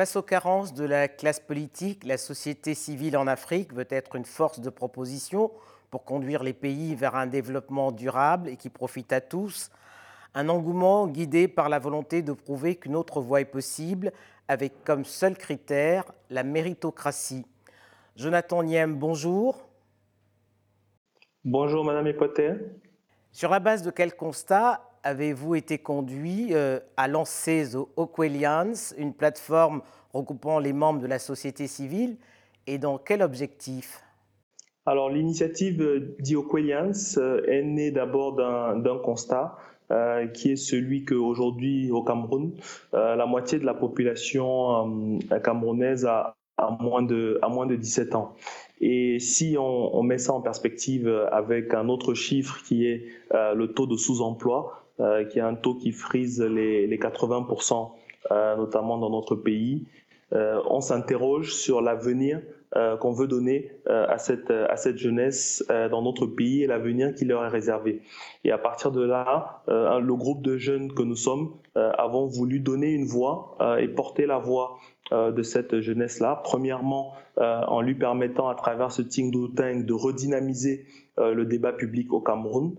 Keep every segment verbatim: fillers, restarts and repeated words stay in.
Face aux carences de la classe politique, la société civile en Afrique veut être une force de proposition pour conduire les pays vers un développement durable et qui profite à tous. Un engouement guidé par la volonté de prouver qu'une autre voie est possible, avec comme seul critère la méritocratie. Jonathan Niem, bonjour. Bonjour Madame Epotel. Sur la base de quel constat avez-vous été conduit à lancer The Equalience, une plateforme regroupant les membres de la société civile, et dans quel objectif ? Alors l'initiative The Equalience est née d'abord d'un, d'un constat euh, qui est celui qu'aujourd'hui au Cameroun, euh, la moitié de la population euh, camerounaise a, a, moins de, a moins de dix-sept ans. Et si on, on met ça en perspective avec un autre chiffre qui est euh, le taux de sous-emploi, Euh, qui a un taux qui frise les, les quatre-vingts pour cent, euh, notamment dans notre pays, euh, on s'interroge sur l'avenir euh, qu'on veut donner euh, à, cette, à cette jeunesse euh, dans notre pays et l'avenir qui leur est réservé. Et à partir de là, euh, le groupe de jeunes que nous sommes euh, avons voulu donner une voix euh, et porter la voix euh, de cette jeunesse-là, premièrement euh, en lui permettant à travers ce think do tank de redynamiser euh, le débat public au Cameroun,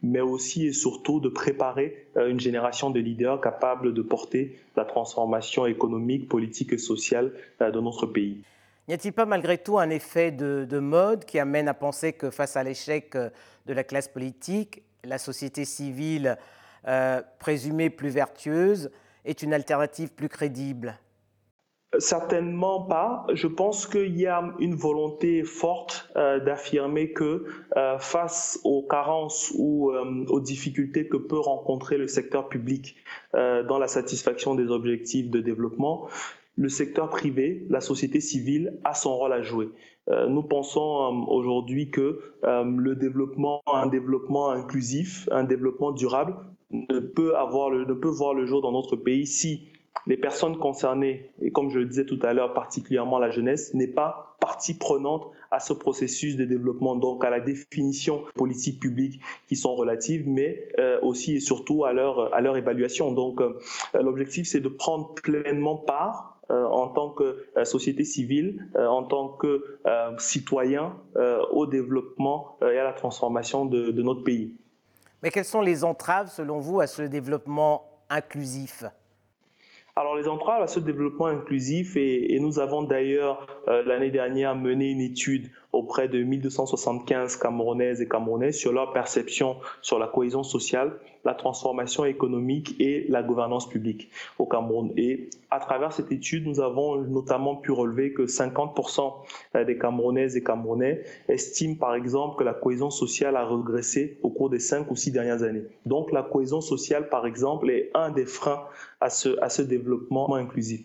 mais aussi et surtout de préparer une génération de leaders capables de porter la transformation économique, politique et sociale de notre pays. N'y a-t-il pas malgré tout un effet de, de mode qui amène à penser que face à l'échec de la classe politique, la société civile euh, présumée plus vertueuse est une alternative plus crédible ? Certainement pas. Je pense qu'il y a une volonté forte euh, d'affirmer que euh, face aux carences ou euh, aux difficultés que peut rencontrer le secteur public euh, dans la satisfaction des objectifs de développement, le secteur privé, la société civile a son rôle à jouer. Euh, nous pensons euh, aujourd'hui que euh, le développement, un développement inclusif, un développement durable ne peut avoir le, ne peut voir le jour dans notre pays si les personnes concernées, et comme je le disais tout à l'heure, particulièrement la jeunesse, n'est pas partie prenante à ce processus de développement, donc à la définition politique publique qui sont relatives, mais aussi et surtout à leur, à leur évaluation. Donc l'objectif, c'est de prendre pleinement part en tant que société civile, en tant que citoyen au développement et à la transformation de, de notre pays. Mais quelles sont les entraves, selon vous, à ce développement inclusif ? Alors les entraves à ce développement inclusif, et, et nous avons d'ailleurs euh, l'année dernière mené une étude auprès de mille deux cent soixante-quinze Camerounaises et Camerounais sur leur perception sur la cohésion sociale, la transformation économique et la gouvernance publique au Cameroun. Et à travers cette étude, nous avons notamment pu relever que cinquante pour cent des Camerounaises et Camerounais estiment par exemple que la cohésion sociale a régressé au cours des cinq ou six dernières années. Donc la cohésion sociale par exemple est un des freins à ce, à ce développement inclusif.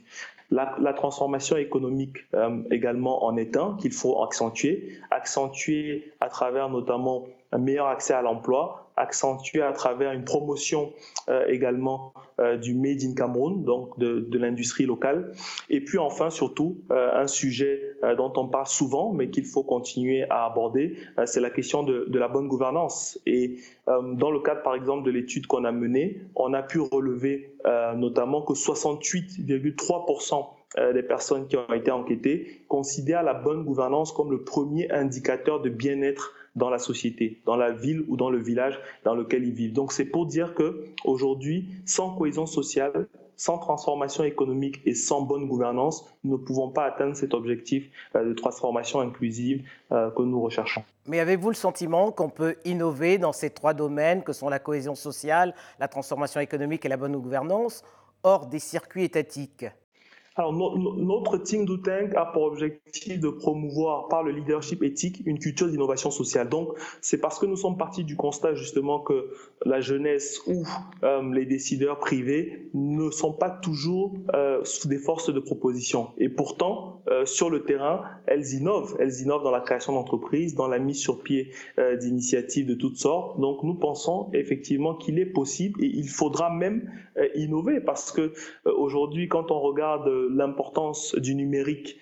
La, la transformation économique euh, également en est un qu'il faut accentuer, accentuer à travers notamment un meilleur accès à l'emploi, accentuer à travers une promotion euh, également euh, du Made in Cameroun, donc de, de l'industrie locale. Et puis enfin surtout, euh, un sujet euh, dont on parle souvent mais qu'il faut continuer à aborder, euh, c'est la question de, de la bonne gouvernance. Et euh, dans le cadre par exemple de l'étude qu'on a menée, on a pu relever euh, notamment que soixante-huit virgule trois pour cent des personnes qui ont été enquêtées considèrent la bonne gouvernance comme le premier indicateur de bien-être dans la société, dans la ville ou dans le village dans lequel ils vivent. Donc c'est pour dire qu'aujourd'hui, sans cohésion sociale, sans transformation économique et sans bonne gouvernance, nous ne pouvons pas atteindre cet objectif de transformation inclusive que nous recherchons. Mais avez-vous le sentiment qu'on peut innover dans ces trois domaines que sont la cohésion sociale, la transformation économique et la bonne gouvernance hors des circuits étatiques ? Alors, notre think do tank a pour objectif de promouvoir par le leadership éthique une culture d'innovation sociale. Donc, c'est parce que nous sommes partis du constat justement que la jeunesse ou euh, les décideurs privés ne sont pas toujours euh, des forces de proposition. Et pourtant, euh, sur le terrain, elles innovent. Elles innovent dans la création d'entreprises, dans la mise sur pied euh, d'initiatives de toutes sortes. Donc, nous pensons effectivement qu'il est possible et il faudra même euh, innover parce que euh, aujourd'hui, quand on regarde euh, l'importance du numérique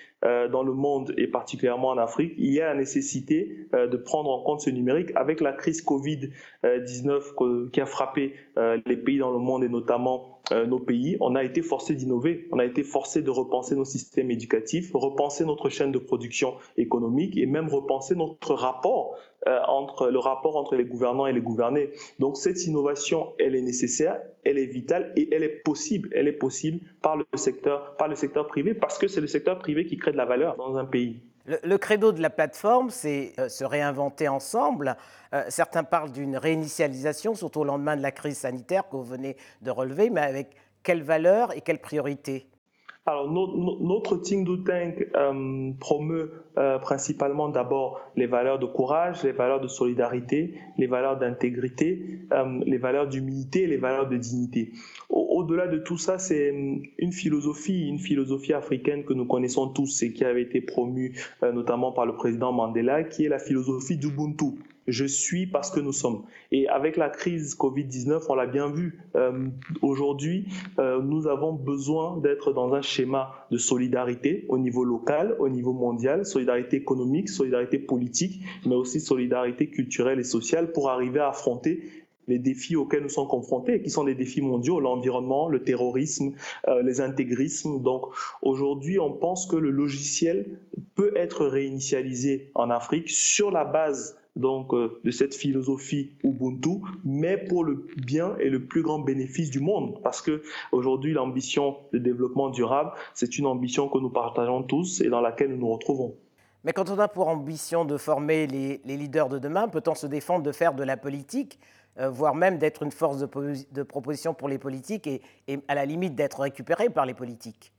dans le monde et particulièrement en Afrique, il y a la nécessité de prendre en compte ce numérique. Avec la crise covid dix-neuf qui a frappé les pays dans le monde et notamment euh, nos pays, on a été forcé d'innover, on a été forcé de repenser nos systèmes éducatifs, repenser notre chaîne de production économique et même repenser notre rapport, euh, entre, le rapport entre les gouvernants et les gouvernés. Donc cette innovation, elle est nécessaire, elle est vitale et elle est possible, elle est possible par le secteur, par le secteur privé, parce que c'est le secteur privé qui crée de la valeur dans un pays. Le, le credo de la plateforme, c'est euh, se réinventer ensemble. Euh, certains parlent d'une réinitialisation, surtout au lendemain de la crise sanitaire que vous venez de relever, mais avec quelles valeurs et quelles priorités ? Alors, notre, notre Think Do Tank euh, promeut euh, principalement d'abord les valeurs de courage, les valeurs de solidarité, les valeurs d'intégrité, euh, les valeurs d'humilité, les valeurs de dignité. Au, au-delà de tout ça, c'est une philosophie, une philosophie africaine que nous connaissons tous et qui avait été promue euh, notamment par le président Mandela, qui est la philosophie d'Ubuntu. Je suis parce que nous sommes. Et avec la crise covid dix-neuf, on l'a bien vu. Euh, aujourd'hui, euh, nous avons besoin d'être dans un schéma de solidarité au niveau local, au niveau mondial, solidarité économique, solidarité politique, mais aussi solidarité culturelle et sociale pour arriver à affronter les défis auxquels nous sommes confrontés, qui sont des défis mondiaux, l'environnement, le terrorisme, euh, les intégrismes. Donc aujourd'hui, on pense que le logiciel peut être réinitialisé en Afrique sur la base donc euh, de cette philosophie Ubuntu, mais pour le bien et le plus grand bénéfice du monde, parce que aujourd'hui l'ambition de développement durable, c'est une ambition que nous partageons tous et dans laquelle nous nous retrouvons. Mais quand on a pour ambition de former les, les leaders de demain, peut-on se défendre de faire de la politique, euh, voire même d'être une force de, de proposition pour les politiques et, et à la limite d'être récupéré par les politiques ?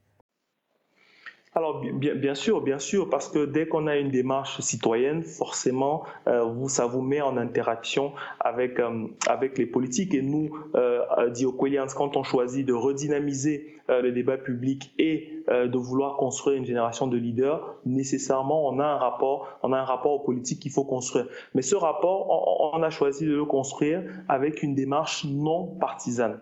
Alors bien, bien sûr, bien sûr, parce que dès qu'on a une démarche citoyenne, forcément, euh, ça vous met en interaction avec euh, avec les politiques. Et nous, euh, à Dioquellians, quand on choisit de redynamiser euh, le débat public et euh, de vouloir construire une génération de leaders, nécessairement, on a un rapport, on a un rapport aux politiques qu'il faut construire. Mais ce rapport, on, on a choisi de le construire avec une démarche non partisane.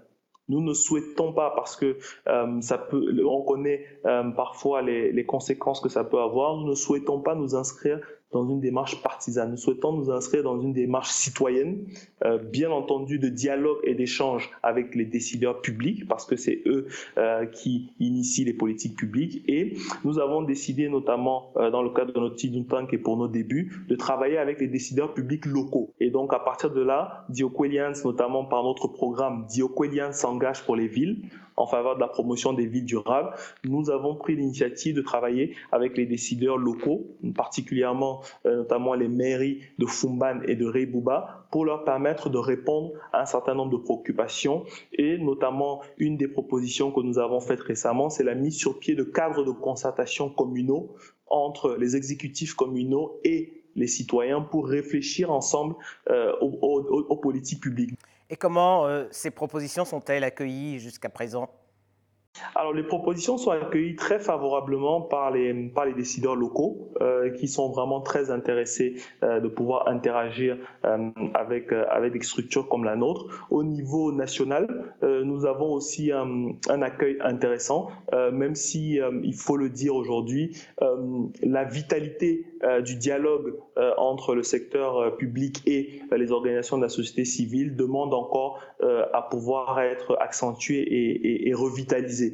Nous ne souhaitons pas, parce que euh, ça peut, on connaît euh, parfois les, les conséquences que ça peut avoir, nous ne souhaitons pas nous inscrire dans une démarche partisane. Nous souhaitons nous inscrire dans une démarche citoyenne, euh, bien entendu de dialogue et d'échange avec les décideurs publics, parce que c'est eux euh, qui initient les politiques publiques. Et nous avons décidé notamment, euh, dans le cadre de notre Think Tank et pour nos débuts, de travailler avec les décideurs publics locaux. Et donc à partir de là, Dioquellians, notamment par notre programme Dioquellians s'engage pour les villes, en faveur de la promotion des villes durables, nous avons pris l'initiative de travailler avec les décideurs locaux, particulièrement euh, notamment les mairies de Foumban et de Rey-Bouba, pour leur permettre de répondre à un certain nombre de préoccupations. Et notamment, une des propositions que nous avons faites récemment, c'est la mise sur pied de cadres de concertation communaux entre les exécutifs communaux et les citoyens pour réfléchir ensemble euh, aux, aux, aux politiques publiques. Et comment euh, ces propositions sont-elles accueillies jusqu'à présent ? Alors, les propositions sont accueillies très favorablement par les, par les décideurs locaux euh, qui sont vraiment très intéressés euh, de pouvoir interagir euh, avec, euh, avec des structures comme la nôtre. Au niveau national, euh, nous avons aussi euh, un accueil intéressant, euh, même si, euh, il faut le dire aujourd'hui, euh, la vitalité euh, du dialogue euh, entre le secteur euh, public et euh, les organisations de la société civile demande encore euh, à pouvoir être accentuée et, et, et revitalisée.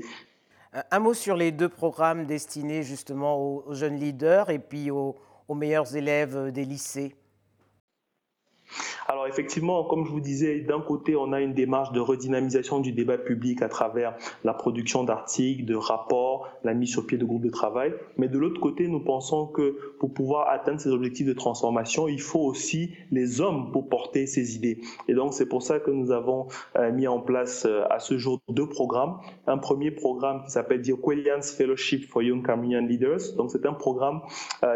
Un mot sur les deux programmes destinés justement aux, aux jeunes leaders et puis aux, aux meilleurs élèves des lycées. Alors effectivement, comme je vous disais, d'un côté, on a une démarche de redynamisation du débat public à travers la production d'articles, de rapports, la mise sur pied de groupes de travail. Mais de l'autre côté, nous pensons que pour pouvoir atteindre ces objectifs de transformation, il faut aussi les hommes pour porter ces idées. Et donc, c'est pour ça que nous avons mis en place à ce jour deux programmes. Un premier programme qui s'appelle The Equalians Fellowship for Young Cameroonian Leaders. Donc, c'est un programme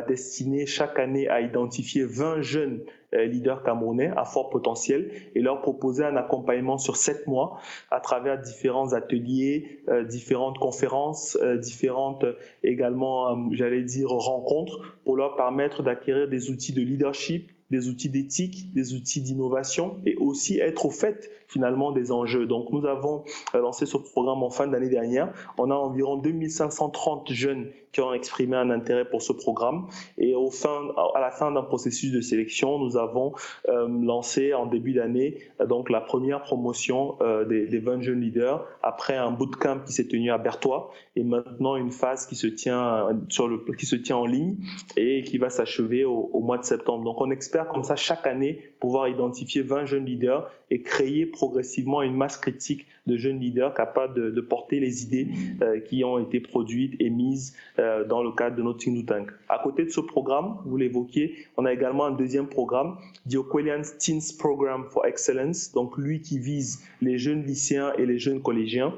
destiné chaque année à identifier vingt jeunes leaders camerounais à fort potentiel et leur proposer un accompagnement sur sept mois à travers différents ateliers, euh, différentes conférences, euh, différentes euh, également, euh, j'allais dire, rencontres pour leur permettre d'acquérir des outils de leadership, des outils d'éthique, des outils d'innovation et aussi être au fait finalement des enjeux. Donc nous avons lancé ce programme en fin d'année dernière. On a environ deux mille cinq cent trente jeunes qui ont exprimé un intérêt pour ce programme et au fin, à la fin d'un processus de sélection, nous avons euh, lancé en début d'année donc la première promotion euh, des, des vingt jeunes leaders après un bootcamp qui s'est tenu à Bertois et maintenant une phase qui se tient, sur le, qui se tient en ligne et qui va s'achever au, au mois de septembre. Donc on espère comme ça chaque année pouvoir identifier vingt jeunes leaders et créer progressivement une masse critique de jeunes leaders capables de, de porter les idées euh, qui ont été produites et mises euh, dans le cadre de notre think tank. À côté de ce programme, vous l'évoquiez, on a également un deuxième programme, The Equalians Teens Program for Excellence, donc lui qui vise les jeunes lycéens et les jeunes collégiens.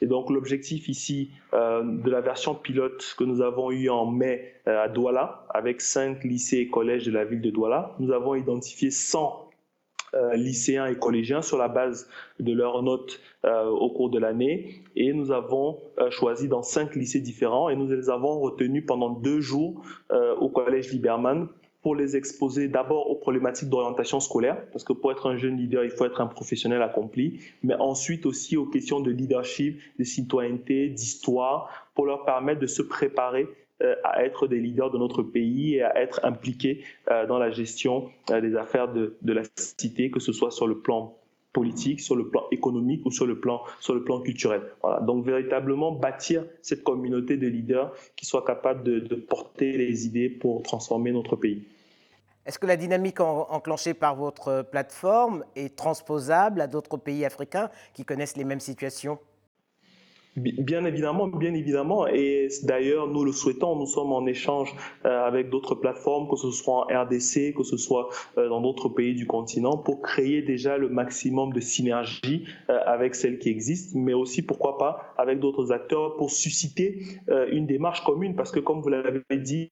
Et donc l'objectif ici euh, de la version pilote que nous avons eue en mai euh, à Douala, avec cinq lycées et collèges de la ville de Douala, nous avons identifié cent Euh, lycéens et collégiens sur la base de leurs notes euh, au cours de l'année et nous avons euh, choisi dans cinq lycées différents et nous les avons retenus pendant deux jours euh, au Collège Liberman pour les exposer d'abord aux problématiques d'orientation scolaire, parce que pour être un jeune leader, il faut être un professionnel accompli, mais ensuite aussi aux questions de leadership, de citoyenneté, d'histoire, pour leur permettre de se préparer à être des leaders de notre pays et à être impliqués dans la gestion des affaires de, de la cité, que ce soit sur le plan politique, sur le plan économique ou sur le plan, sur le plan culturel. Voilà. Donc véritablement bâtir cette communauté de leaders qui soient capables de, de porter les idées pour transformer notre pays. Est-ce que la dynamique en, enclenchée par votre plateforme est transposable à d'autres pays africains qui connaissent les mêmes situations ? Bien évidemment, bien évidemment, et d'ailleurs nous le souhaitons, nous sommes en échange avec d'autres plateformes, que ce soit en R D C, que ce soit dans d'autres pays du continent, pour créer déjà le maximum de synergie avec celles qui existent, mais aussi pourquoi pas avec d'autres acteurs pour susciter une démarche commune, parce que comme vous l'avez dit,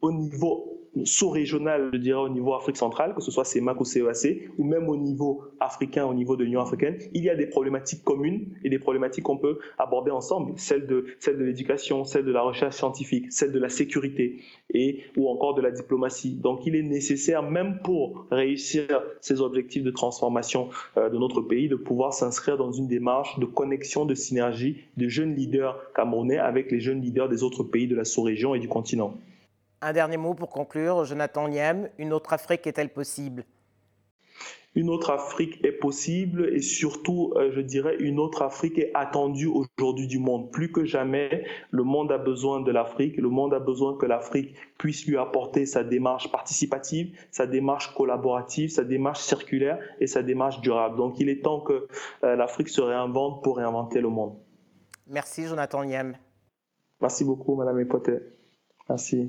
au niveau sous-régional, je dirais au niveau Afrique centrale, que ce soit CEMAC ou C E A C, ou même au niveau africain, au niveau de l'Union africaine, il y a des problématiques communes et des problématiques qu'on peut aborder ensemble, celle de, celle de l'éducation, celle de la recherche scientifique, celle de la sécurité et, ou encore de la diplomatie. Donc il est nécessaire, même pour réussir ces objectifs de transformation euh, de notre pays, de pouvoir s'inscrire dans une démarche de connexion, de synergie de jeunes leaders camerounais avec les jeunes leaders des autres pays de la sous-région et du continent. Un dernier mot pour conclure, Jonathan Niem, une autre Afrique est-elle possible ? Une autre Afrique est possible et surtout, je dirais, une autre Afrique est attendue aujourd'hui du monde. Plus que jamais, le monde a besoin de l'Afrique, le monde a besoin que l'Afrique puisse lui apporter sa démarche participative, sa démarche collaborative, sa démarche circulaire et sa démarche durable. Donc il est temps que l'Afrique se réinvente pour réinventer le monde. Merci Jonathan Niem. Merci beaucoup Madame Epotel. Merci.